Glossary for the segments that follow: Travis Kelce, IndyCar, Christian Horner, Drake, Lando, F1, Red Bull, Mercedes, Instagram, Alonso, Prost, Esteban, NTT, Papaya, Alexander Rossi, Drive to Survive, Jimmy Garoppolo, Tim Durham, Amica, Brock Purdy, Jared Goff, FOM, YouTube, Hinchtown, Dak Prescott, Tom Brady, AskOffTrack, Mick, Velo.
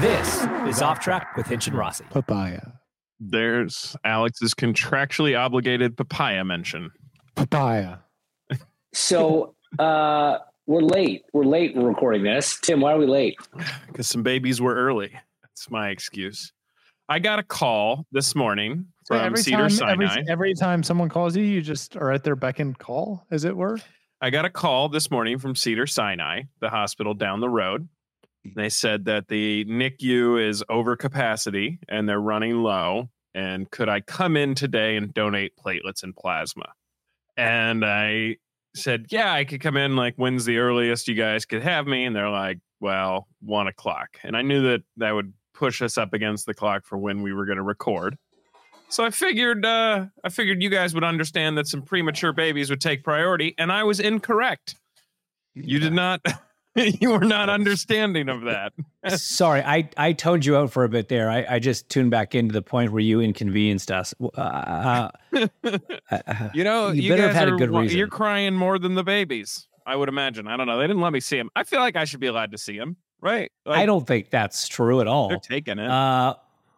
This is Off Track with Hinch and Rossi. Papaya. There's Alex's contractually obligated papaya mention. Papaya. So we're late. We're late in recording this. Tim, why are we late? Because some babies were early. That's my excuse. I got a call this morning from Cedars-Sinai. Every time someone calls you, you just are at their beck and call, as it were? I got a call this morning from Cedars-Sinai, the hospital down the road. They said that the NICU is over capacity and they're running low. And could I come in today and donate platelets and plasma? And I said, yeah, I could come in. Like, when's the earliest you guys could have me? And they're like, well, 1 o'clock. And I knew that that would push us up against the clock for when we were going to record. So I figured you guys would understand that some premature babies would take priority. And I was incorrect. You did not... You were not understanding of that. Sorry, I toned you out for a bit there. I just tuned back into the point where you inconvenienced us. You know, you better have had a good reason. You're crying more than the babies, I would imagine. I don't know. They didn't let me see him. I feel like I should be allowed to see him, right? Like, I don't think that's true at all. They're taking it.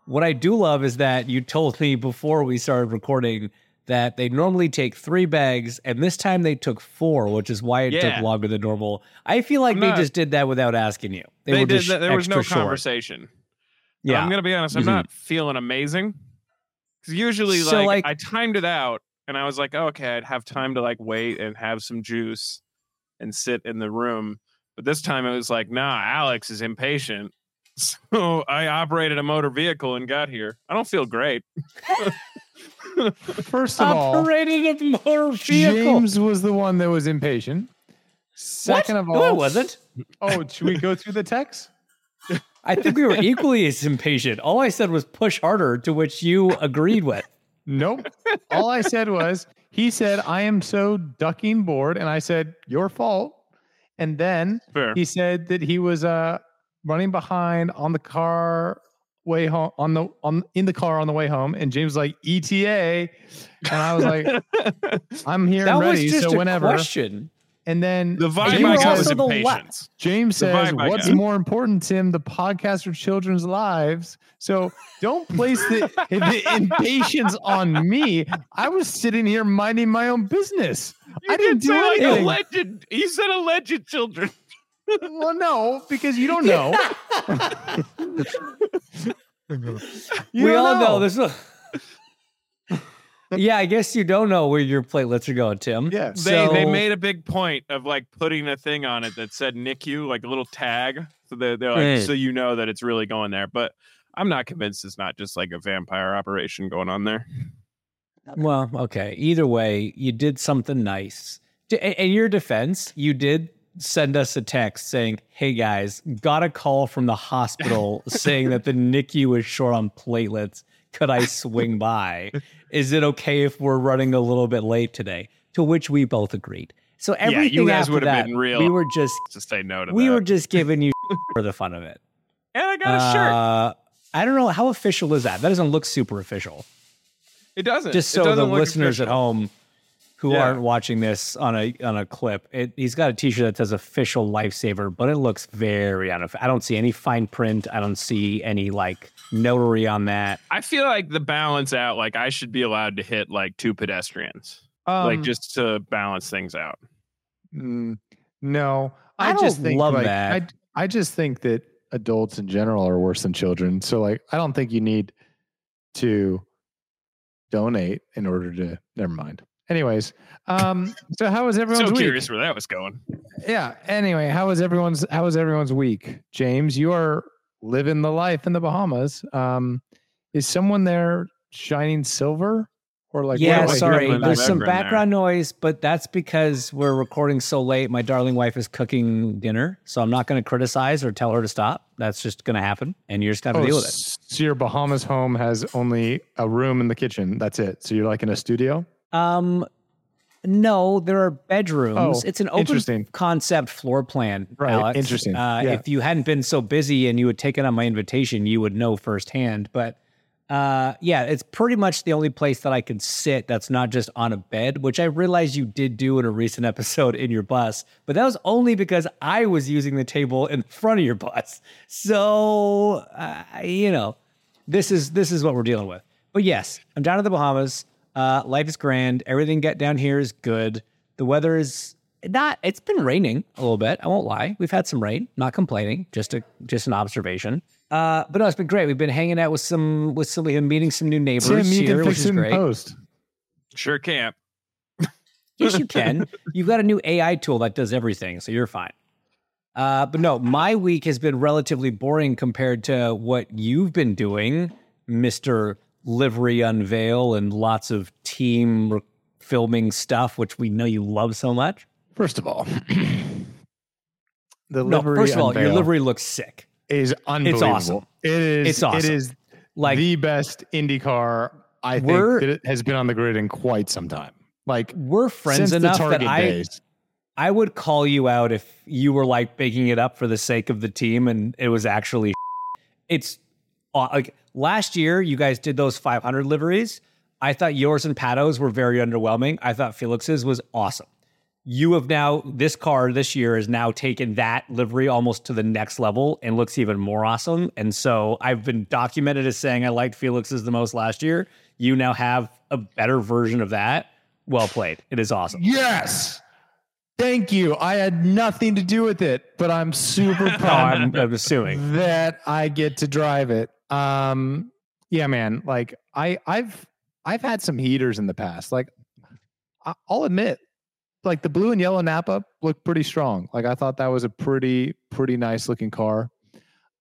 What I do love is that you told me before we started recording that they normally take 3 bags, and this time they took 4, which is why it took longer than normal. I feel like they just did that without asking you. They were did. Just there was no conversation. Short. Yeah, I'm gonna be honest. I'm not feeling amazing. Because usually, so, like, I timed it out, and I was like, oh, okay, I'd have time to like wait and have some juice and sit in the room. But this time, it was like, nah, Alex is impatient. So I operated a motor vehicle and got here. I don't feel great. First of all, operated a motor vehicle. James was the one that was impatient. Second of all, no, I wasn't. Oh, should we go through the text? I think we were equally as impatient. All I said was push harder, to which you agreed with. Nope. All I said was, he said, I am so ducking bored. And I said, your fault. And then he said that he was running behind on the car way home in the car on the way home, and James was like ETA, and I was like, I'm here and ready, so whenever. Question. And then the vibe James I got was impatience. James says, "What's more important, Tim? The podcast or children's lives? So don't place the impatience on me. I was sitting here minding my own business. I didn't do anything." Like alleged, he said alleged children. Well, no, because you don't know. We all know this. Yeah, I guess you don't know where your platelets are going, Tim. Yeah, they made a big point of like putting a thing on it that said NICU, like a little tag, so they're like, so you know that it's really going there. But I'm not convinced it's not just like a vampire operation going on there. Well, okay. Either way, you did something nice. In your defense, you did send us a text saying, hey guys, got a call from the hospital saying that the NICU is short on platelets. Could I swing by? Is it okay if we're running a little bit late today? To which we both agreed. So everything you guys would have been real. We were just to say no to we that. Were just giving you for the fun of it. And I got a shirt. I don't know, how official is that? That doesn't look super official. It doesn't. Just so doesn't the listeners official. At home who aren't watching this on a clip. He's got a T-shirt that says official lifesaver, but it looks very unofficial. I don't see any fine print. I don't see any like notary on that. I feel like the balance out, like I should be allowed to hit like 2 pedestrians, like just to balance things out. No, I just think I just think that adults in general are worse than children. So like, I don't think you need to donate in order to, never mind. Anyways. So how was everyone's week? So curious where that was going. Yeah. Anyway, how was everyone's week? James, you are living the life in the Bahamas. Is someone there shining silver? Or like, yeah, sorry, there's some background noise, but that's because we're recording so late. My darling wife is cooking dinner, so I'm not going to criticize or tell her to stop. That's just going to happen, and you're just going to deal with it. So your Bahamas home has only a room in the kitchen. That's it. So you're like in a studio? No, there are bedrooms. Oh, it's an open concept floor plan, right, Alex. Interesting. Yeah. If you hadn't been so busy and you had taken on my invitation, you would know firsthand, but... yeah, it's pretty much the only place that I could sit that's not just on a bed, which I realize you did do in a recent episode in your bus, but that was only because I was using the table in front of your bus. So, you know, this is what we're dealing with. But yes, I'm down in the Bahamas. Life is grand. Everything get down here is good. The weather is not, it's been raining a little bit. I won't lie. We've had some rain, not complaining, just an observation. But no, it's been great. We've been hanging out with some and meeting some new neighbors here, which is great. Post. Sure can't. Yes, you can. You've got a new AI tool that does everything, so you're fine. But no, my week has been relatively boring compared to what you've been doing, Mr. Livery Unveil, and lots of team filming stuff, which we know you love so much. First of all, your livery looks sick. Is unbelievable. It's awesome. It is like the best IndyCar I think that it has been on the grid in quite some time. Like, we're friends enough that I would call you out if you were like baking it up for the sake of the team and it was actually it's like last year you guys did those 500 liveries. I thought yours and Pato's were very underwhelming. I thought Felix's was awesome. You have now, this car this year has now taken that livery almost to the next level and looks even more awesome. And so I've been documented as saying I liked Felix's the most last year. You now have a better version of that. Well played. It is awesome. Yes. Thank you. I had nothing to do with it, but I'm super proud. I'm assuming that I get to drive it. Yeah, man. Like I've had some heaters in the past. Like I'll admit, like the blue and yellow Napa looked pretty strong. Like I thought that was a pretty nice looking car.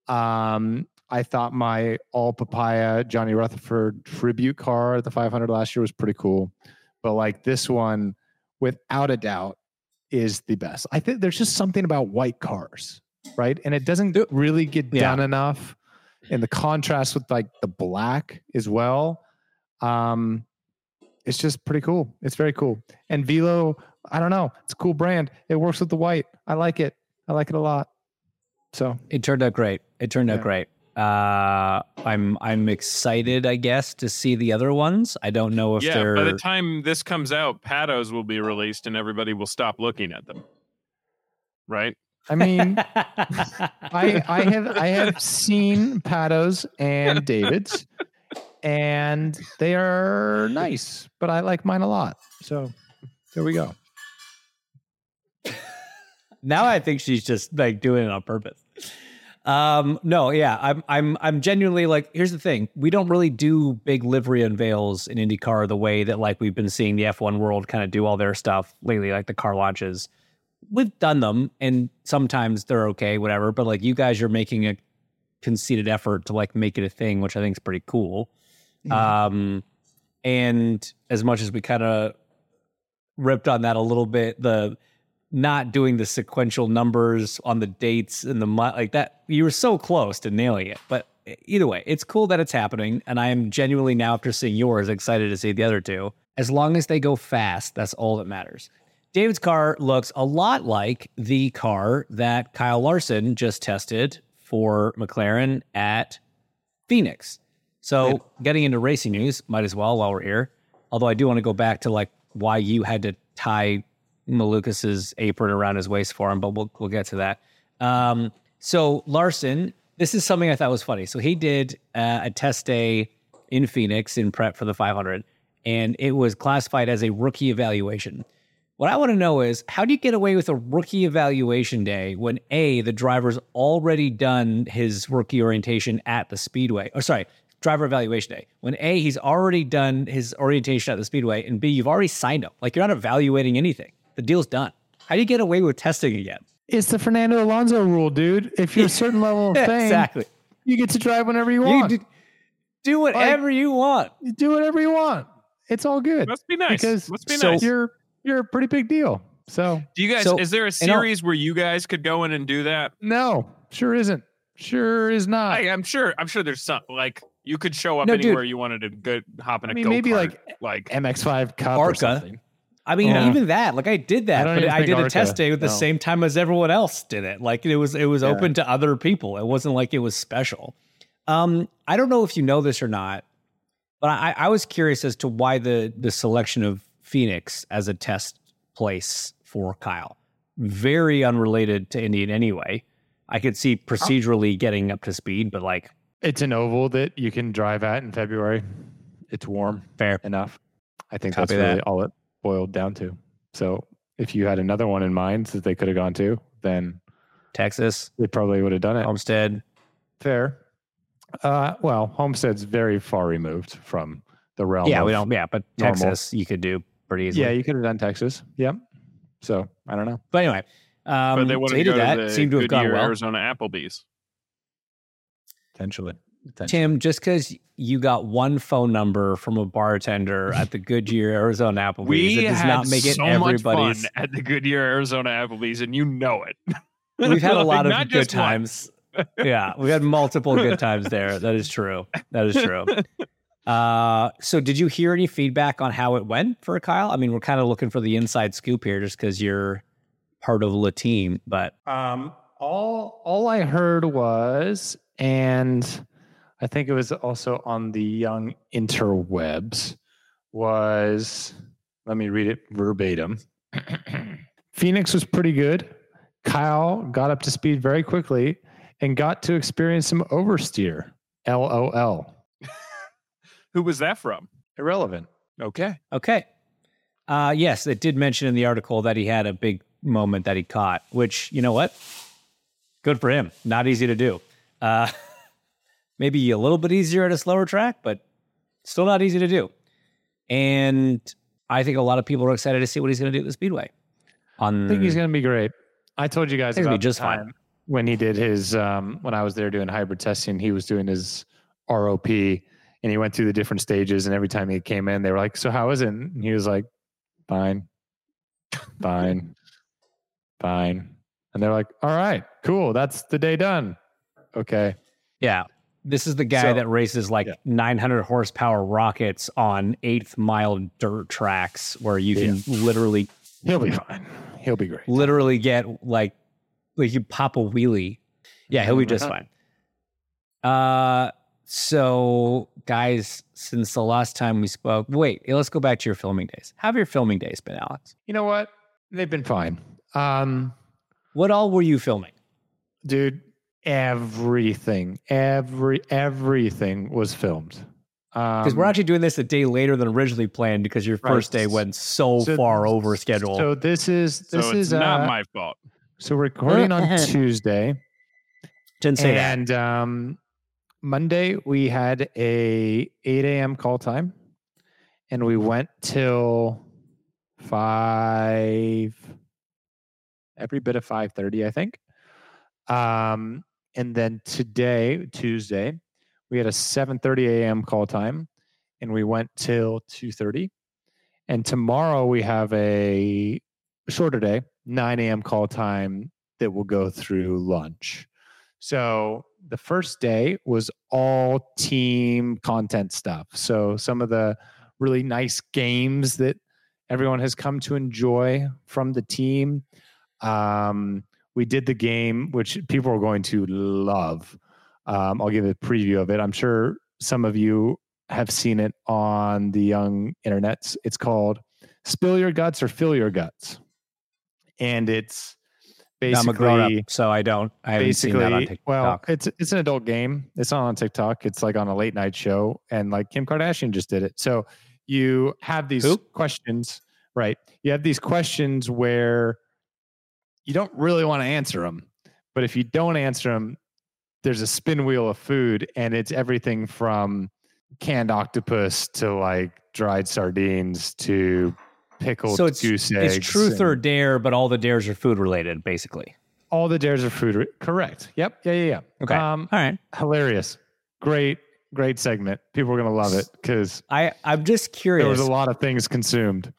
I thought my all Papaya Johnny Rutherford tribute car at the 500 last year was pretty cool. But like this one, without a doubt, is the best. I think there's just something about white cars, right? And it doesn't really get done enough. And the contrast with like the black as well. It's just pretty cool. It's very cool. And Velo, I don't know. It's a cool brand. It works with the white. I like it. I like it a lot. So it turned out great. I'm excited, I guess, to see the other ones. I don't know if they're... By the time this comes out, Pato's will be released and everybody will stop looking at them. Right? I mean, I have seen Pato's and David's and they are nice, but I like mine a lot. So there we go. Now I think she's just like doing it on purpose. I'm genuinely like, here's the thing. We don't really do big livery unveils in IndyCar the way that like we've been seeing the F1 world kind of do all their stuff lately, like the car launches. We've done them and sometimes they're okay, whatever. But like you guys are making a conceited effort to like make it a thing, which I think is pretty cool. Yeah. And as much as we kind of ripped on that a little bit, the not doing the sequential numbers on the dates and the month like that, you were so close to nailing it. But either way, it's cool that it's happening. And I am genuinely now, after seeing yours, excited to see the other two. As long as they go fast, that's all that matters. David's car looks a lot like the car that Kyle Larson just tested for McLaren at Phoenix. So getting into racing news, might as well while we're here. Although I do want to go back to like why you had to tie Malucas's apron around his waist for him, but we'll get to that. So Larson, this is something I thought was funny. So he did a test day in Phoenix in prep for the 500, and it was classified as a rookie evaluation. What I want to know is, how do you get away with a rookie evaluation day when A, the driver's already done his rookie orientation at the speedway? Or sorry, driver evaluation day. When A, he's already done his orientation at the speedway, and B, you've already signed him. Like, you're not evaluating anything. The deal's done. How do you get away with testing again? It's the Fernando Alonso rule, dude. If you're a certain level of fame, exactly, you get to drive whenever you want. Do whatever you want. Do whatever you want. It's all good. Must be nice. Because you're a pretty big deal. So do you guys, is there a series where you guys could go in and do that? No, sure isn't. Sure is not. I'm sure there's some, like, you could show up anywhere you wanted to go, hop in a go-kart. Maybe like MX5 Cup or something. I mean, even that, like, I did that, but I did a test day at the same time as everyone else did it. Like, it was open to other people. It wasn't like it was special. I don't know if you know this or not, but I was curious as to why the selection of Phoenix as a test place for Kyle. Very unrelated to Indy in any way. I could see procedurally getting up to speed, but like, it's an oval that you can drive at in February. It's warm. Fair enough. I think that's really all it boiled down to. So if you had another one in mind that they could have gone to, then Texas, they probably would have done it. Homestead. Fair. Well, Homestead's very far removed from the realm. Yeah, but normal. Texas, you could do pretty easily. Yeah, you could have done Texas. Yep. So I don't know. But anyway, but they wanted to that. Seemed to have gone well. Arizona Applebee's. Potentially. Tim, just because you got one phone number from a bartender at the Goodyear Arizona Applebee's, it does not make it everybody's. We had so much fun at the Goodyear Arizona Applebee's, and you know it. We've had a lot of good times. Yeah, we had multiple good times there. That is true. So did you hear any feedback on how it went for Kyle? I mean, we're kind of looking for the inside scoop here just because you're part of the team, but all I heard was, and I think it was also on the young interwebs, was, let me read it verbatim. Phoenix was pretty good. Kyle got up to speed very quickly and got to experience some oversteer. LOL. Who was that from? Irrelevant. Okay. Yes, it did mention in the article that he had a big moment that he caught, which, you know what? Good for him. Not easy to do. Maybe a little bit easier at a slower track, but still not easy to do. And I think a lot of people are excited to see what he's going to do at the Speedway. I think he's going to be great. I told you guys about just fine when he did his, when I was there doing hybrid testing, he was doing his ROP and he went through the different stages. And every time he came in, they were like, so how is it? And he was like, fine. And they're like, all right, cool. That's the day done. Okay. Yeah. This is the guy that races 900 horsepower rockets on 8th mile dirt tracks where you can literally. He'll be fine. He'll be great. Literally get like you pop a wheelie. Yeah, he'll be just fine. So guys, since the last time we spoke, let's go back to your filming days. How have your filming days been, Alex? You know what? They've been fine. What all were you filming? Dude, everything. Everything was filmed. Because we're actually doing this a day later than originally planned because your first day went so far over schedule. So this is not my fault. So we're recording on Tuesday. Didn't say that. And Monday we had a 8 a.m. call time, and we went till 5. Every bit of 5:30, I think. And then today, Tuesday, we had a 7:30 a.m. call time, and we went till 2:30. And tomorrow we have a shorter day, 9 a.m. call time that will go through lunch. So the first day was all team content stuff. So some of the really nice games that everyone has come to enjoy from the team. We did the game, which people are going to love. I'll give a preview of it. I'm sure some of you have seen it on the young internets. It's called Spill Your Guts or Fill Your Guts. And it's basically... I'm a grown up, so I don't. I haven't seen that on TikTok. Well, it's an adult game. It's not on TikTok. It's like on a late night show. And like Kim Kardashian just did it. So you have these questions. right? You have these questions where you don't really want to answer them, but if you don't answer them, there's a spin wheel of food, and it's everything from canned octopus to like dried sardines to pickled goose eggs. It's truth or dare, but all the dares are food related, basically. All the dares are food. Correct. Yep. Yeah. Okay. All right. Hilarious. Great segment. People are going to love it because I'm just curious. There was a lot of things consumed.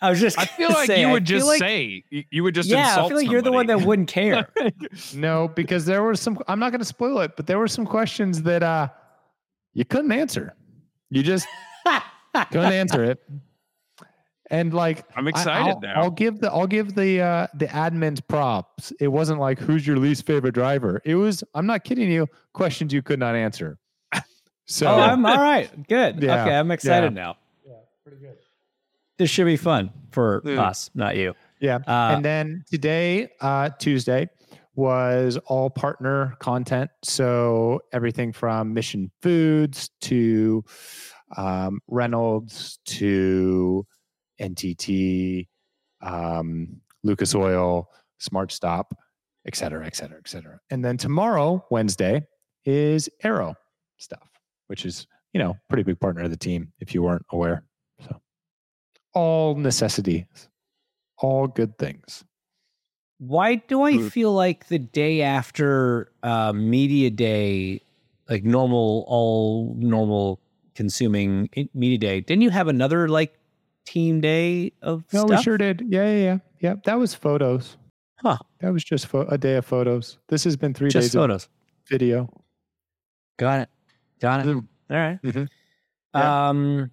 I feel like you would just insult somebody. You're the one that wouldn't care. No, because there were some, I'm not going to spoil it, but there were some questions that you couldn't answer. You just couldn't answer it. And like, I'm excited now. I'll give the admins props. It wasn't like, who's your least favorite driver? It was, I'm not kidding you, questions you could not answer. So I'm all right. Good. Yeah, okay. I'm excited now. Yeah. Pretty good. This should be fun for us, not you. Yeah. And then today, Tuesday, was all partner content. So everything from Mission Foods to Reynolds to NTT, Lucas Oil, Smart Stop, et cetera. And then tomorrow, Wednesday, is Aero stuff, which is, pretty big partner of the team if you weren't aware. So all necessities, all good things. Why do I feel like the day after media day, like normal consuming media day, didn't you have another like team day of stuff? No, we sure did. Yeah. That was photos. Huh. That was just a day of photos. This has been 3 days just photos. Of video. Got it. All right. Mm-hmm. Yeah.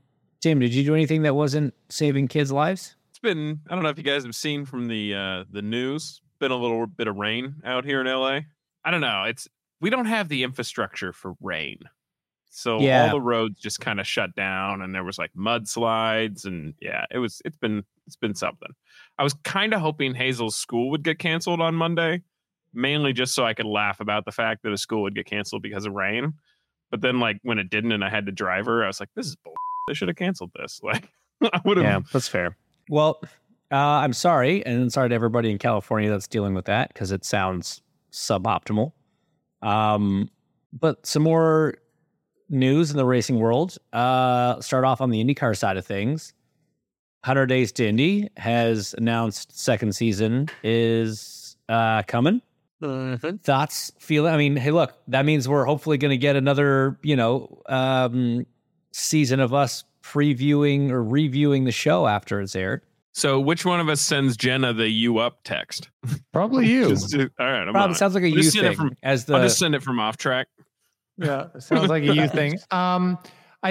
Tim, did you do anything that wasn't saving kids' lives? I don't know if you guys have seen from the news, been a little bit of rain out here in LA. I don't know. We don't have the infrastructure for rain. So all the roads just kind of shut down, and there was like mudslides, and it's been something. I was kind of hoping Hazel's school would get canceled on Monday, mainly just so I could laugh about the fact that a school would get canceled because of rain. But then like when it didn't and I had to drive her, I was like, this is bull. They should have canceled this. Like I would have. Yeah, that's fair. Well, I'm sorry, and I'm sorry to everybody in California that's dealing with that, because it sounds suboptimal. But some more news in the racing world. Start off on the IndyCar side of things. 100 Days to Indy has announced second season is coming. Thoughts, feeling? I mean, hey, look, that means we're hopefully going to get another, season of us previewing or reviewing the show after it's aired. So which one of us sends Jenna the "you up" text? Probably you. All right, probably sounds like a you thing. I'll just send it from off track. Yeah, sounds like a you thing. I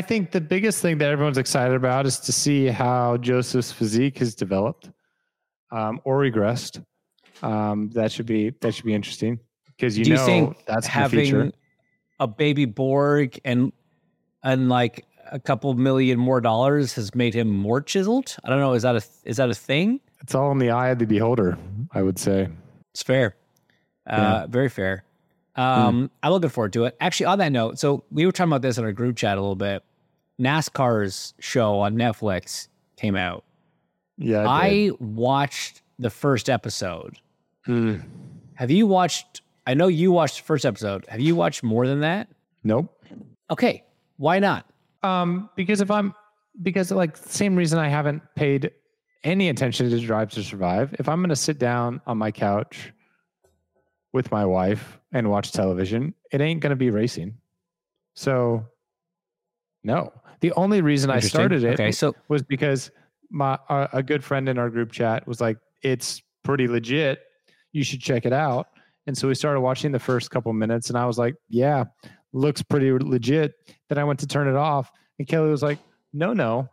think the biggest thing that everyone's excited about is to see how Joseph's physique has developed or regressed. That should be interesting because that's having the feature. A baby Borg and like a couple million more dollars has made him more chiseled. I don't know. Is that a thing? It's all in the eye of the beholder, I would say. It's fair. Yeah. Very fair. I'm looking forward to it. Actually, on that note, so we were talking about this in our group chat a little bit. NASCAR's show on Netflix came out. Yeah, I watched the first episode. Have you watched? I know you watched the first episode. Have you watched more than that? Nope. Okay. Why not? Because same reason I haven't paid any attention to Drive to Survive. If I'm going to sit down on my couch with my wife and watch television, it ain't going to be racing. So no, the only reason I started it was because my, a good friend in our group chat was like, it's pretty legit. You should check it out. And so we started watching the first couple minutes and I was like, yeah, looks pretty legit. Then I went to turn it off and Kelly was like, no,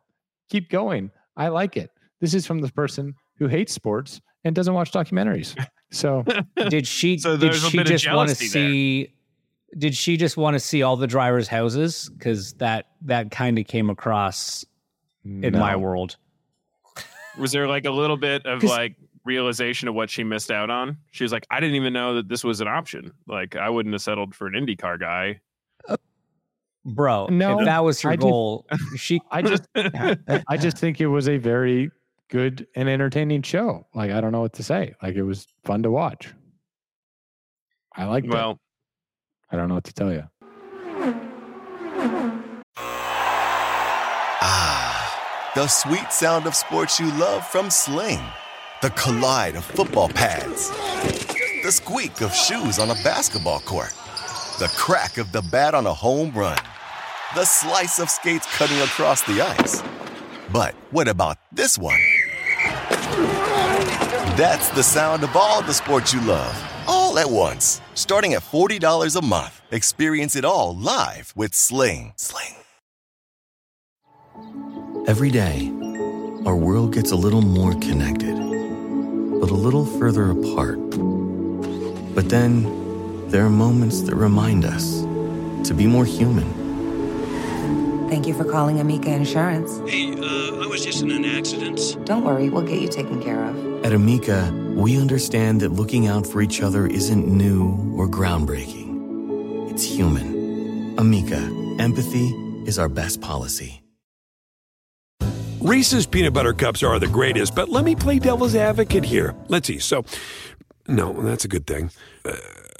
keep going. I like it. This is from the person who hates sports and doesn't watch documentaries. So did she just want to see all the drivers' houses? Cause that kind of came across in my world. Was there like a little bit of like realization of what she missed out on? She was like, I didn't even know that this was an option. Like I wouldn't have settled for an IndyCar guy. Bro, no, if that was her goal, I just think it was a very good and entertaining show. Like, I don't know what to say. Like, it was fun to watch. I liked it. Well, I don't know what to tell you. Ah, the sweet sound of sports you love from Sling. The collide of football pads. The squeak of shoes on a basketball court. The crack of the bat on a home run. The slice of skates cutting across the ice. But what about this one? That's the sound of all the sports you love, all at once. Starting at $40 a month. Experience it all live with Sling. Sling. Every day, our world gets a little more connected, but a little further apart. But then, there are moments that remind us to be more human. Thank you for calling Amica Insurance. Hey, I was just in an accident. Don't worry, we'll get you taken care of. At Amica, we understand that looking out for each other isn't new or groundbreaking. It's human. Amica, empathy is our best policy. Reese's Peanut Butter Cups are the greatest, but let me play devil's advocate here. Let's see. So, no, that's a good thing.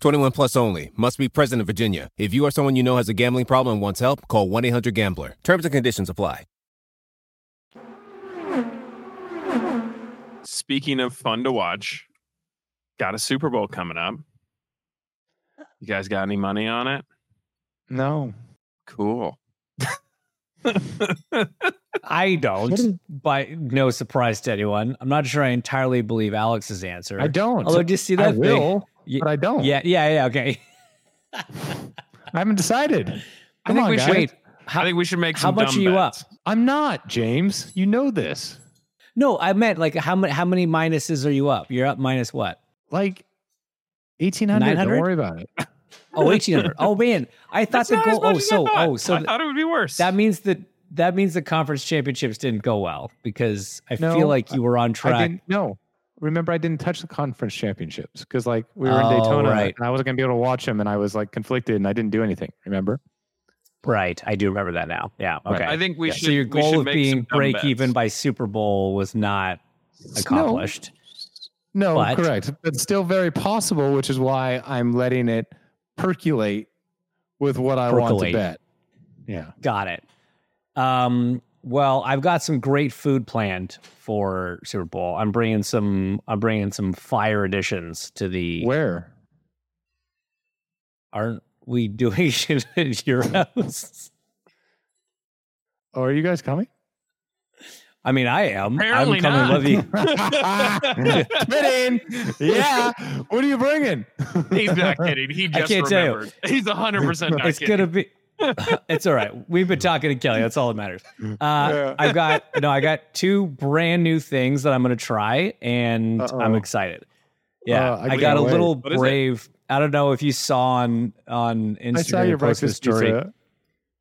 21 plus only. Must be present in Virginia. If you or someone you know has a gambling problem and wants help, call 1-800-GAMBLER. Terms and conditions apply. Speaking of fun to watch, got a Super Bowl coming up. You guys got any money on it? No. Cool. I don't, by no surprise to anyone. I'm not sure I entirely believe Alex's answer. I don't. Although, do you see that thing? But I don't. Yeah, okay. I haven't decided. I think we should make some dumb bets. How much are you up? I'm not, James. You know this. No, I meant like how many minuses are you up? You're up minus what? Like 1,800. 900? Don't worry about it. Oh, 1,800. Oh man, I thought the goal. I thought it would be worse. That means the conference championships didn't go well because I feel like you were on track. No. Remember, I didn't touch the conference championships because, like, we were in Daytona, right, and I wasn't going to be able to watch them, and I was, like, conflicted, and I didn't do anything. Remember? Right. I do remember that now. Yeah. Okay. I think we should. So your goal of being break-even by Super Bowl was not accomplished. No, correct. But still very possible, which is why I'm letting it percolate with what I want to bet. Yeah. Got it. Well, I've got some great food planned for Super Bowl. I'm bringing some fire additions to the. Where? Aren't we doing shit at your house? Oh, are you guys coming? I mean, I am. Apparently I'm coming with you. Kidding. Yeah. What are you bringing? He's not kidding. He just remembered. He's 100% not kidding. It's gonna be. It's all right. We've been talking to Kelly. That's all that matters. I got two brand new things that I'm going to try, and I'm excited. Yeah, I got a little brave. I don't know if you saw on Instagram. I saw your breakfast story. Pizza.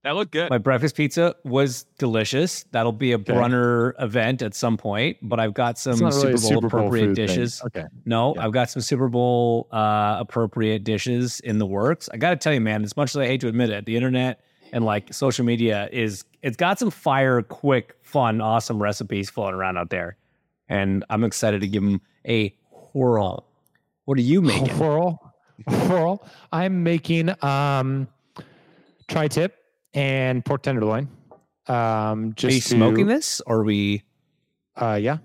That looked good. My breakfast pizza was delicious. That'll be a Brunner event at some point. But I've got some Super Bowl appropriate dishes. Thing. Okay. No, yeah. I've got some Super Bowl appropriate dishes in the works. I got to tell you, man, as much as I hate to admit it, the internet and like social media it's got some fire, quick, fun, awesome recipes floating around out there, and I'm excited to give them a whirl. What are you making? Whirl. I'm making tri-tip. And pork tenderloin. Are you smoking this? Or are we? Yeah.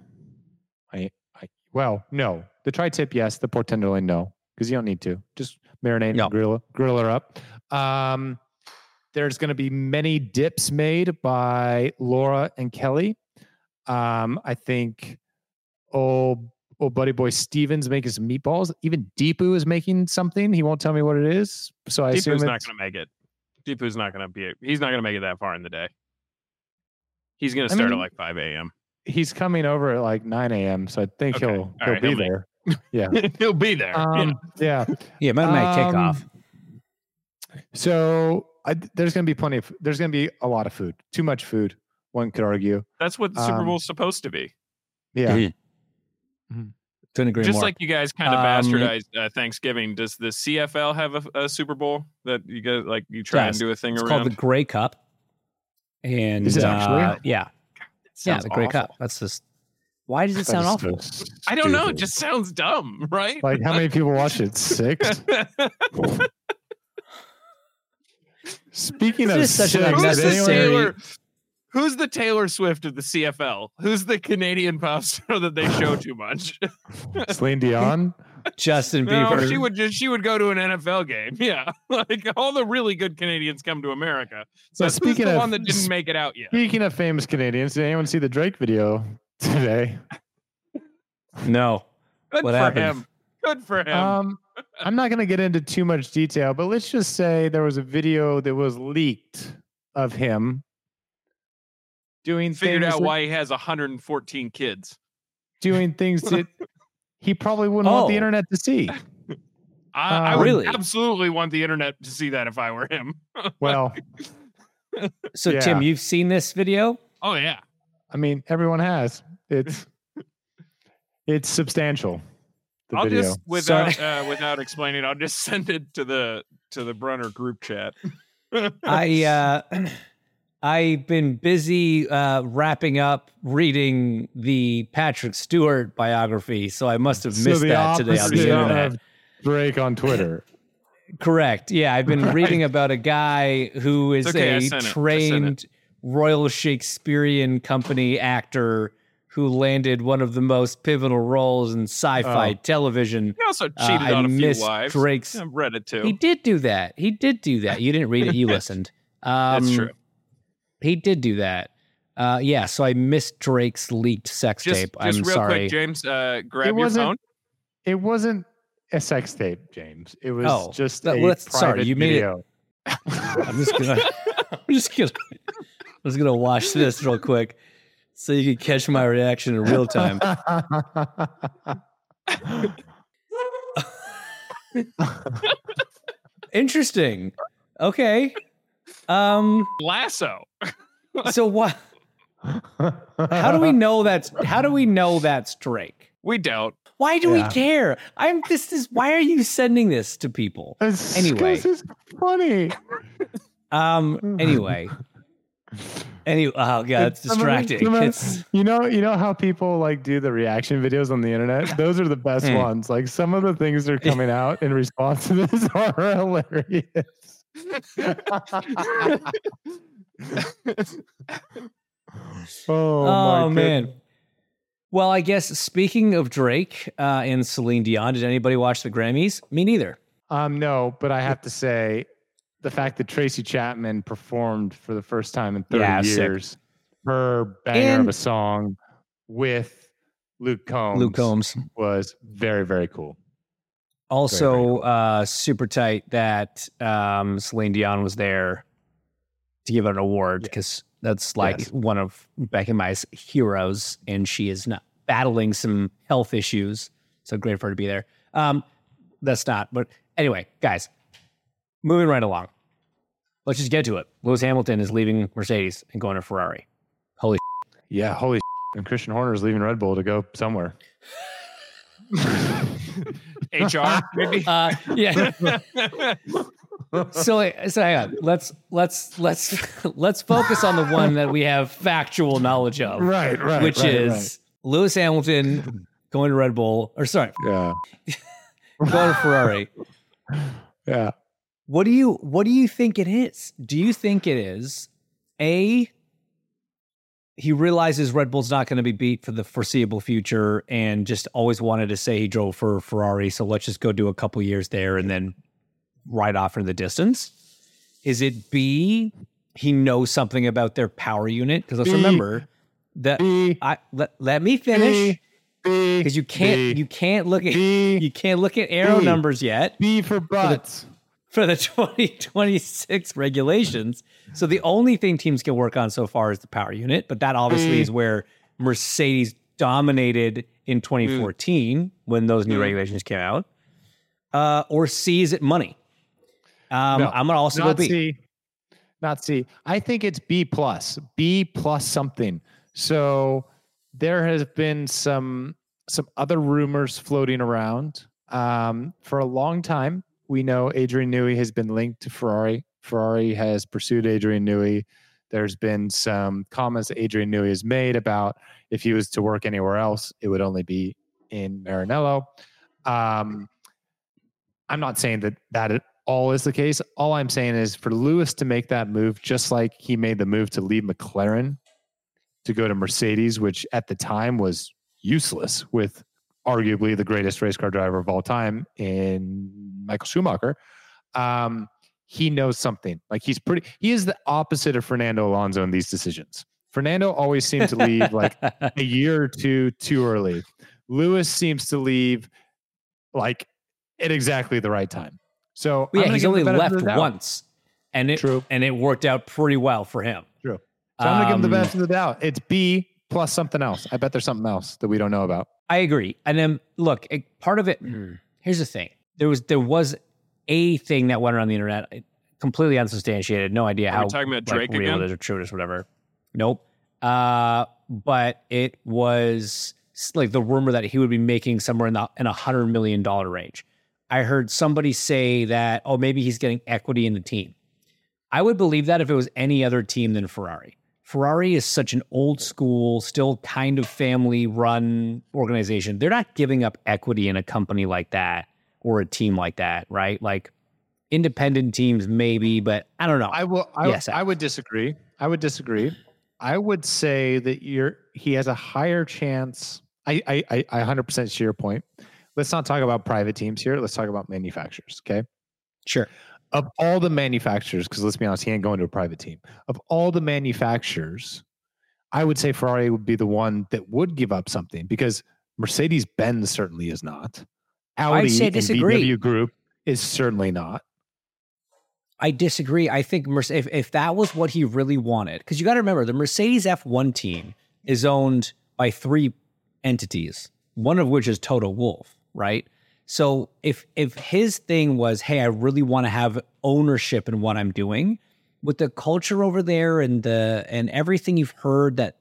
No. The tri-tip, yes. The pork tenderloin, no. Because you don't need to. Just marinate and grill her up. There's going to be many dips made by Laura and Kelly. I think old buddy boy Steven's making some meatballs. Even Deepu is making something. He won't tell me what it is. So I assume Deepu's not going to make it. Deepu's not going to make it that far in the day. He's going to start at like 5 a.m. he's coming over at like 9 a.m. So I think he'll be there. Yeah. He'll be there. Yeah. Might make kickoff. So there's going to be a lot of food, too much food. One could argue that's what the Super Bowl is supposed to be. Yeah. Mm-hmm. Like you guys kind of bastardized Thanksgiving. Does the CFL have a Super Bowl that you guys like? You try and do a thing around. It's called the Grey Cup. And is it actually? Yeah. Yeah, the Grey Cup. That's just. Why does it sound awful? I don't know. It just sounds dumb, right? Like how many people watch it? 6. Speaking of such an unnecessary. Who's the Taylor Swift of the CFL? Who's the Canadian pop star that they show too much? Celine Dion, Justin Bieber. She would go to an NFL game. Yeah, like all the really good Canadians come to America. So speaking of the one that didn't make it out yet. Speaking of famous Canadians, did anyone see the Drake video today? No. Good for him. I'm not going to get into too much detail, but let's just say there was a video that was leaked of him. Why he has 114 kids. Doing things that he probably wouldn't want the internet to see. I would absolutely want the internet to see that if I were him. Well. So, yeah. Tim, you've seen this video? Oh, yeah. I mean, everyone has. It's substantial. Without explaining, I'll just send it to the Brunner group chat. I've been busy wrapping up reading the Patrick Stewart biography, so I must have missed that today on the internet. Drake on Twitter. Correct. Yeah, I've been reading about a guy who is a trained Royal Shakespearean Company actor who landed one of the most pivotal roles in sci-fi television. He also cheated on a few wives. I read it too. He did do that. You didn't read it. You listened. That's true. He did do that. Yeah, so I missed Drake's leaked sex tape. Quick, James, grab your phone. It wasn't a sex tape, James. It was just a private video. I'm just gonna watch this real quick so you can catch my reaction in real time. Interesting. Okay. Lasso. So what? How do we know that's Drake? We don't. Why do we care? Why are you sending this to people? Anyway, this is funny. Anyway. Oh God, it's distracting. You know how people like do the reaction videos on the internet? Those are the best ones. Like some of the things that are coming out in response to this are hilarious. Man. Well, I guess speaking of Drake and Celine Dion, did anybody watch the Grammys? Me neither. No, but I have to say the fact that Tracy Chapman performed for the first time in 30 years her banger of a song with Luke Combs was very, very cool. Also, super tight that Celine Dion was there to give out an award because that's like one of Becca Mai's heroes, and she is not battling some health issues. So great for her to be there. But anyway, guys, moving right along. Let's just get to it. Lewis Hamilton is leaving Mercedes and going to Ferrari. Holy shit. Yeah, holy shit. And Christian Horner is leaving Red Bull to go somewhere. HR, maybe. So hang on. Let's focus on the one that we have factual knowledge of, right? Which is Lewis Hamilton going to Red Bull, going to Ferrari. Yeah. What do you think it is? Do you think it is he realizes Red Bull's not going to be beat for the foreseeable future and just always wanted to say he drove for Ferrari. So let's just go do a couple years there and then ride off in the distance. Is it B, he knows something about their power unit? Because let's remember that let me finish. Because you can't look at aero numbers yet. B for butts. For the 2026 regulations. So the only thing teams can work on so far is the power unit, but that obviously is where Mercedes dominated in 2014 when those new regulations came out, or C, is it money? No, I'm going to also go B. C. Not C. I think it's B plus something. So there has been some other rumors floating around. For a long time, we know Adrian Newey has been linked to Ferrari. Ferrari has pursued Adrian Newey. There's been some comments that Adrian Newey has made about if he was to work anywhere else, it would only be in Maranello. I'm not saying that at all is the case. All I'm saying is for Lewis to make that move, just like he made the move to leave McLaren to go to Mercedes, which at the time was useless with arguably the greatest race car driver of all time in Michael Schumacher. He knows something. Like he is the opposite of Fernando Alonso in these decisions. Fernando always seemed to leave like a year or two too early. Lewis seems to leave like at exactly the right time. So he's only left once, and it worked out pretty well for him. True. So I'm gonna give him the best of the doubt. It's B plus something else. I bet there's something else that we don't know about. I agree. And then look, part of it. Here's the thing. There was a thing that went around the internet, completely unsubstantiated. No idea how talking about Drake real is or true or whatever. Nope. But it was like the rumor that he would be making somewhere in $100 million range. I heard somebody say that, oh, maybe he's getting equity in the team. I would believe that if it was any other team than Ferrari. Ferrari is such an old school, still kind of family run organization. They're not giving up equity in a company like that. Or a team like that, right? Like independent teams, maybe, but I don't know. I would disagree. I would say that he has a higher chance. I 100% share your point. Let's not talk about private teams here. Let's talk about manufacturers. Okay, sure. Of all the manufacturers, because let's be honest, he ain't going to a private team. Of all the manufacturers, I would say Ferrari would be the one that would give up something because Mercedes-Benz certainly is not. Audi and BMW Group is certainly not. I disagree. I think if that was what he really wanted, because you got to remember the Mercedes F1 team is owned by three entities, one of which is Toto Wolff, right? So if his thing was, hey, I really want to have ownership in what I'm doing, with the culture over there and everything you've heard that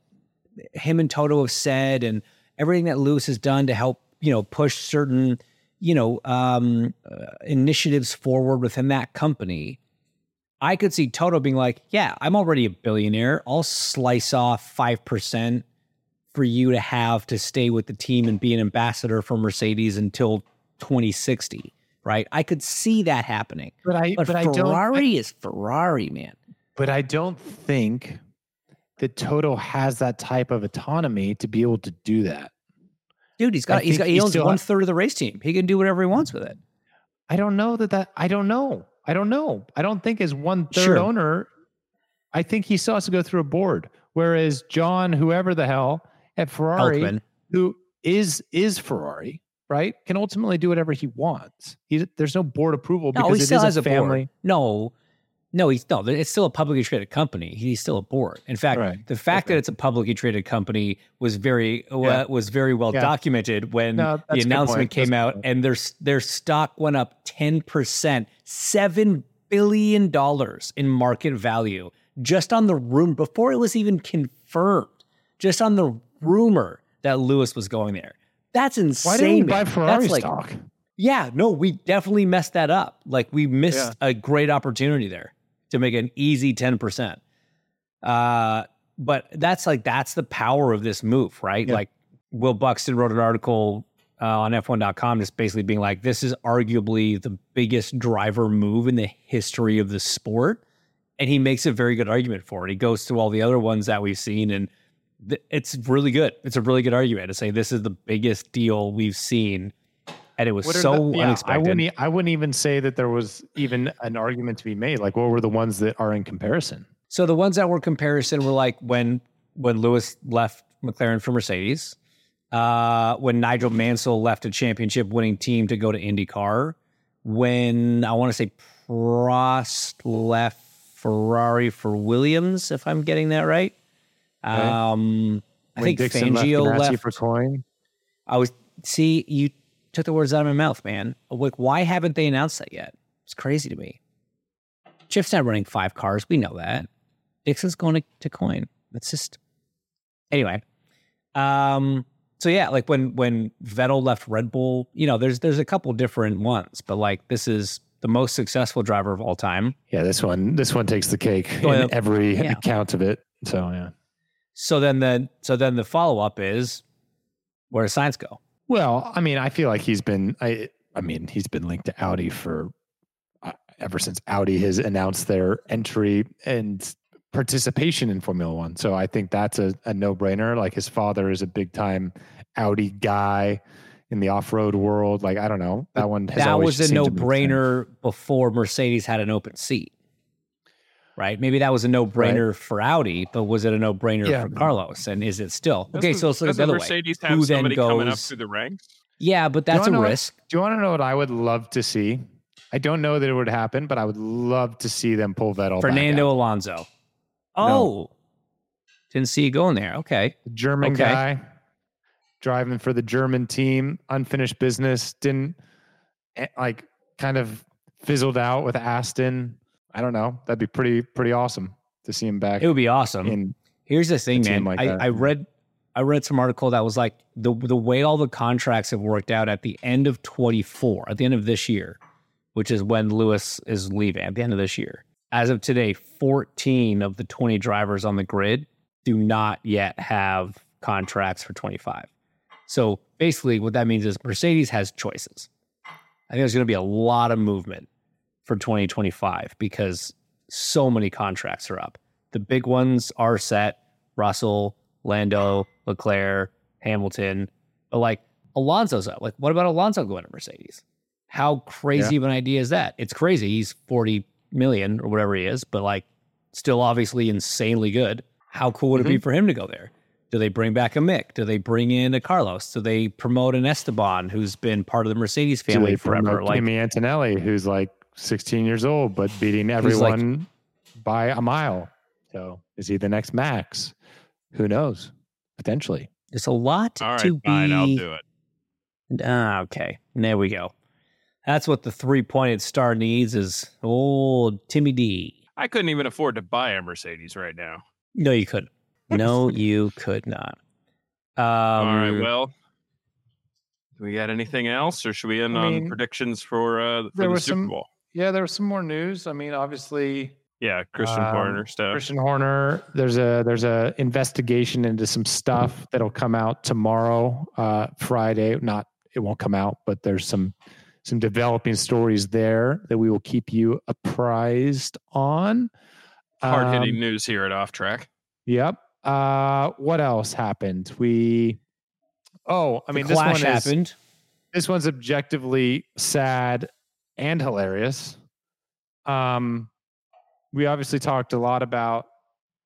him and Toto have said and everything that Lewis has done to help, push certain initiatives forward within that company, I could see Toto being like, yeah, I'm already a billionaire. I'll slice off 5% for you to have to stay with the team and be an ambassador for Mercedes until 2060, right? I could see that happening. But Ferrari is Ferrari, man. But I don't think that Toto has that type of autonomy to be able to do that. Dude, he owns 1/3 of the race team. He can do whatever he wants with it. I don't know that. I don't know. I don't think as 1/3 owner, I think he still has to go through a board. Whereas John, whoever the hell at Ferrari, Elfman, who is Ferrari, right, can ultimately do whatever he wants. There's no board approval because he still has a family. Board. No, it's still a publicly traded company. He's still a board. In fact, the fact that it's a publicly traded company was very well documented when the announcement came out, and their stock went up 10%, $7 billion in market value just on the rumor, before it was even confirmed, just on the rumor that Lewis was going there. That's insane. Why didn't we buy Ferrari stock? Yeah, no, we definitely messed that up. Like we missed a great opportunity there to make an easy 10%. But that's the power of this move, right? Yeah. Like Will Buxton wrote an article on F1.com just basically being like, this is arguably the biggest driver move in the history of the sport. And he makes a very good argument for it. He goes to all the other ones that we've seen, and it's really good. It's a really good argument to say this is the biggest deal we've seen. And it was unexpected. I wouldn't even say that there was even an argument to be made. Like, what were the ones that are in comparison? So the ones that were comparison were like when Lewis left McLaren for Mercedes, when Nigel Mansell left a championship-winning team to go to IndyCar, when I want to say Prost left Ferrari for Williams, if I'm getting that right. I think Dixon left for coin. You took the words out of my mouth, man. Like, why haven't they announced that yet? It's crazy to me. Chip's not running five cars. We know that. Dixon's going to coin. That's just... Anyway. So, yeah, like when Vettel left Red Bull, you know, there's a couple different ones, but like this is the most successful driver of all time. Yeah, this one takes the cake in every account of it. So, yeah. So then the follow-up is, where does Sainz go? Well, I mean, I feel like he's been linked to Audi for ever since Audi has announced their entry and participation in Formula One. So I think that's a no-brainer. Like, his father is a big-time Audi guy in the off-road world. Like, I don't know. That one has always seemed to make sense. That was a no-brainer before Mercedes had an open seat, right? Maybe that was a no-brainer for Audi, but was it a no-brainer for Carlos? And is it still? Okay, so let's look at the other way. Mercedes have somebody coming up through the ranks? Yeah, but that's a risk. Do you want to know what I would love to see? I don't know that it would happen, but I would love to see them pull Vettel back out. Fernando Alonso. Oh, no. Didn't see you going there. Okay. German guy driving for the German team, unfinished business, didn't like kind of fizzled out with Aston. I don't know. That'd be pretty awesome to see him back. It would be awesome. Here's the thing, man. I read some article that was like the way all the contracts have worked out at the end of 24, at the end of this year, which is when Lewis is leaving at the end of this year. As of today, 14 of the 20 drivers on the grid do not yet have contracts for 25. So basically what that means is Mercedes has choices. I think there's going to be a lot of movement for 2025 because so many contracts are up. The big ones are set: Russell, Lando, Leclerc, Hamilton. But like Alonso's up. Like, what about Alonso going to Mercedes? How crazy of an idea is that? It's crazy. He's 40 million or whatever he is, but like still obviously insanely good. How cool would it be for him to go there? Do they bring back a Mick? Do they bring in a Carlos? Do they promote an Esteban who's been part of the Mercedes family forever? Like Kimi Antonelli, who's like 16 years old, but beating everyone by a mile. So is he the next Max? Who knows? Potentially. It's a lot to fine, be... I'll do it. Okay. There we go. That's what the three-pointed star needs is old Timmy D. I couldn't even afford to buy a Mercedes right now. No, you couldn't. No, you could not. All right, well, do we got anything else, or should we end on predictions for the Super Bowl? Yeah, there was some more news. I mean, obviously... Yeah, Christian Horner stuff. Christian Horner, there's a investigation into some stuff that'll come out tomorrow, Friday. Not, it won't come out, but there's some developing stories there that we will keep you apprised on. Hard-hitting news here at Off Track. Yep. What else happened? This one happened. This one's objectively sad and hilarious. We obviously talked a lot about,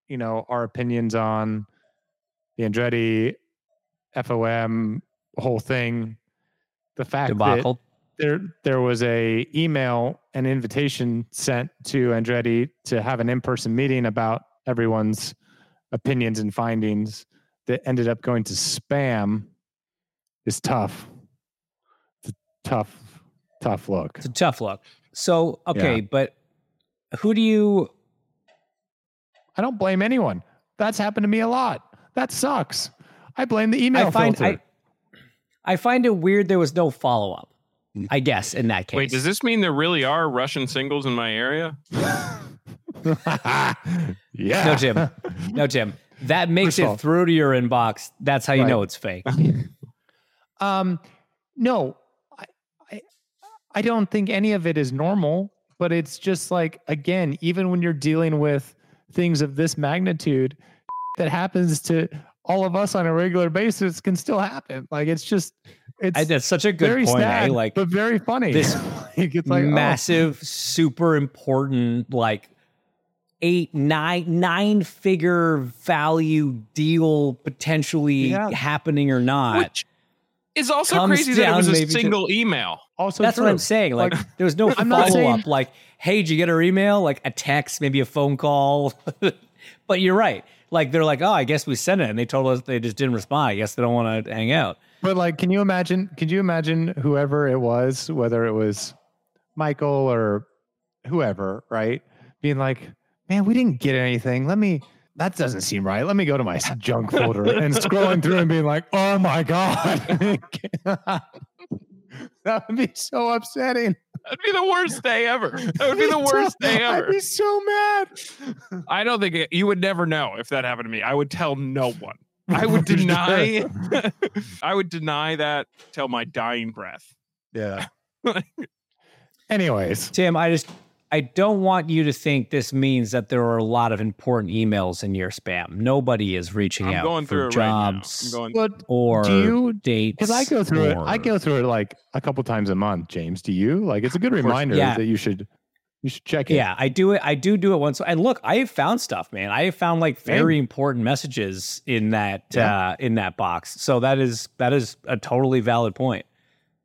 you know, our opinions on the Andretti FOM whole thing. The fact debacle. That There was a email, an invitation sent to Andretti to have an in-person meeting about everyone's opinions and findings that ended up going to spam is tough. It's a tough look. It's a tough look. So, okay, but who do you... I don't blame anyone. That's happened to me a lot. That sucks. I blame the email filter. I find it weird there was no follow-up, I guess, in that case. Wait, does this mean there really are Russian singles in my area? No, Jim. That makes it through to your inbox. That's how you know it's fake. No, I don't think any of it is normal, but it's just like, again, even when you're dealing with things of this magnitude, that happens to all of us on a regular basis can still happen. Like, it's just... That's such a good very point, sad, like, but very funny. This it's like, massive, super important, like 9 figure value deal potentially happening or not. Which is also crazy that it was a single email. Also, that's true. What I'm saying. Like there was no follow up. Like, hey, did you get her email? Like a text, maybe a phone call. But you're right. Like, they're like, oh, I guess we sent it. And they told us they just didn't respond. I guess they don't want to hang out. But, like, could you imagine whoever it was, whether it was Michael or whoever, right? Being like, man, we didn't get anything. That doesn't seem right. Let me go to my junk folder and scrolling through and being like, oh my God. That would be so upsetting. That'd be the worst day ever. That would be the worst day ever. I'd be so mad. I don't think you would never know if that happened to me. I would tell no one. I would deny. I would deny that till my dying breath. Yeah. Anyways, Tim, I don't want you to think this means that there are a lot of important emails in your spam. Nobody is reaching out. I'm going through it right now. I'm going or dates. Because I go through it. I go through it like a couple times a month. James, do you? Like, it's a good reminder that you should check it. Yeah, I do it. I do it once. And look, I have found stuff, man. I have found like very important messages in that in that box. So that is a totally valid point.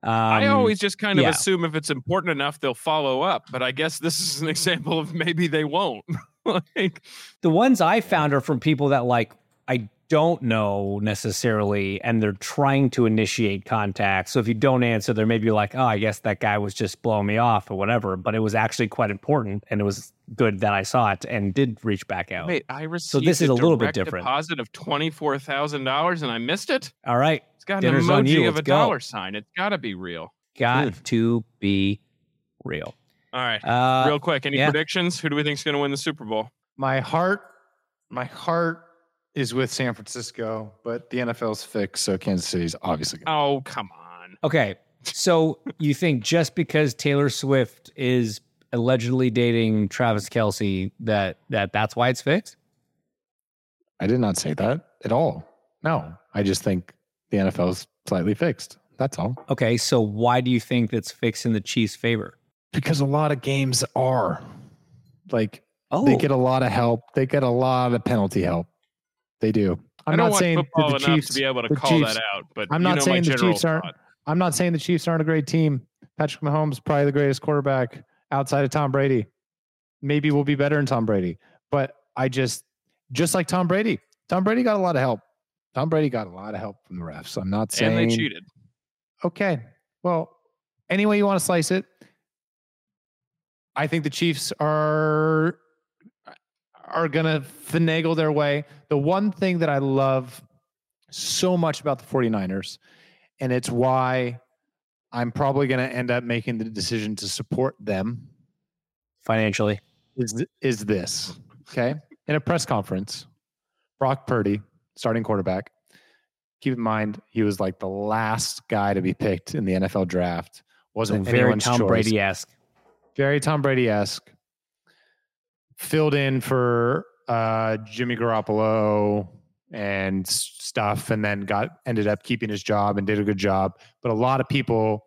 I always just kind of assume if it's important enough, they'll follow up. But I guess this is an example of maybe they won't. Like, the ones I found are from people that, like, I don't know necessarily, and they're trying to initiate contact. So if you don't answer, they're maybe like, oh, I guess that guy was just blowing me off or whatever. But it was actually quite important, and it was good that I saw it and did reach back out. Wait, I received so this is a little bit different. Deposit of $24,000 and I missed it? All right. Got an emoji of a dollar sign. It's got to be real. To be real. All right. Real quick, any predictions? Who do we think is going to win the Super Bowl? My heart is with San Francisco, but the NFL's fixed, so Kansas City's obviously going to win. Oh, come on. Okay. So you think just because Taylor Swift is allegedly dating Travis Kelce that's why it's fixed? I did not say that at all. No. I just think the NFL is slightly fixed. That's all. Okay, so why do you think that's fixed in the Chiefs' favor? Because a lot of games are. Like, they get a lot of help. They get a lot of penalty help. They do. I'm not saying the Chiefs to be able to call that out, but I'm not saying the Chiefs aren't. I'm not saying the Chiefs aren't a great team. Patrick Mahomes probably the greatest quarterback outside of Tom Brady. Maybe we'll be better than Tom Brady, but I just like Tom Brady. Tom Brady got a lot of help. Tom Brady got a lot of help from the refs. I'm not saying... And they cheated. Okay. Well, any way you want to slice it, I think the Chiefs are going to finagle their way. The one thing that I love so much about the 49ers, and it's why I'm probably going to end up making the decision to support them financially, is this. Okay? In a press conference, Brock Purdy, starting quarterback. Keep in mind, he was like the last guy to be picked in the NFL draft. Wasn't very Tom Brady-esque. Very Tom Brady-esque. Filled in for Jimmy Garoppolo and stuff, and then ended up keeping his job and did a good job. But a lot of people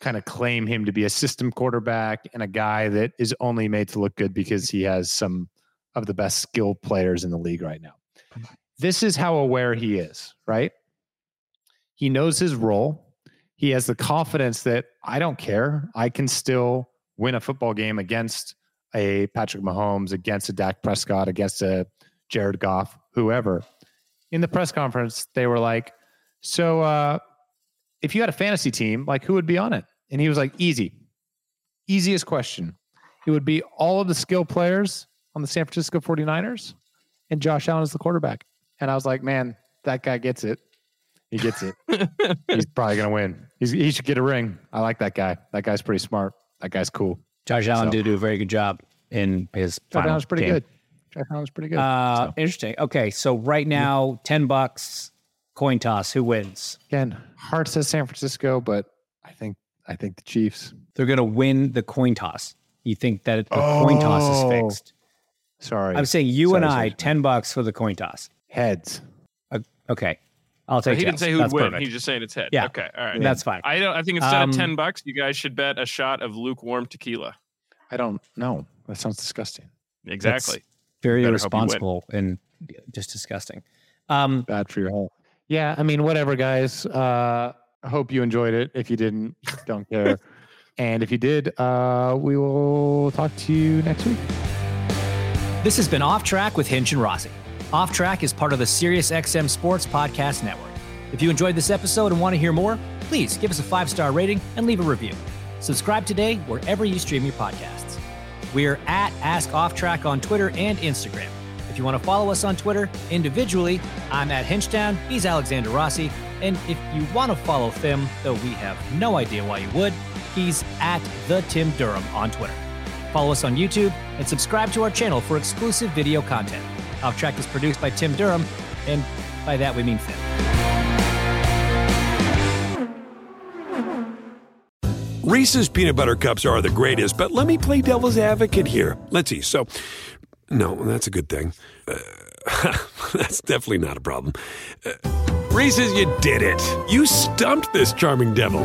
kind of claim him to be a system quarterback and a guy that is only made to look good because he has some of the best skilled players in the league right now. This is how aware he is, right? He knows his role. He has the confidence that I don't care. I can still win a football game against a Patrick Mahomes, against a Dak Prescott, against a Jared Goff, whoever. In the press conference, they were like, so if you had a fantasy team, like, who would be on it? And he was like, easy. Easiest question. It would be all of the skill players on the San Francisco 49ers and Josh Allen is the quarterback. And I was like, man, that guy gets it. He gets it. He's probably going to win. He should get a ring. I like that guy. That guy's pretty smart. That guy's cool. Josh Allen did do a very good job in his final game. Good. Josh Allen's pretty good. Interesting. Okay, so right now, $10, coin toss. Who wins? Again, heart says San Francisco, but I think the Chiefs. They're going to win the coin toss. You think that the coin toss is fixed? Sorry. I'm saying you and I, $10 for the coin toss. Heads. Okay. I'll take it. He didn't say who'd win. Perfect. He's just saying it's head. Yeah. Okay. All right. That's fine. I think instead of $10, you guys should bet a shot of lukewarm tequila. I don't know. That sounds disgusting. Exactly. That's very irresponsible and just disgusting. Bad for your health. Yeah. I mean, whatever, guys. I hope you enjoyed it. If you didn't, don't care. And if you did, we will talk to you next week. This has been Off Track with Hinch and Rossi. Off Track is part of the SiriusXM Sports Podcast Network. If you enjoyed this episode and want to hear more, please give us a 5-star rating and leave a review. Subscribe today wherever you stream your podcasts. We're at Ask Off Track on Twitter and Instagram. If you want to follow us on Twitter individually, I'm at Hinchtown, he's Alexander Rossi, and if you want to follow Tim, though we have no idea why you would, he's at The Tim Durham on Twitter. Follow us on YouTube and subscribe to our channel for exclusive video content. Off Track is produced by Tim Durham, and by that we mean Tim. Reese's peanut butter cups are the greatest, but let me play devil's advocate here. Let's see. So, no, that's a good thing. That's definitely not a problem. Reese's, you did it. You stumped this charming devil.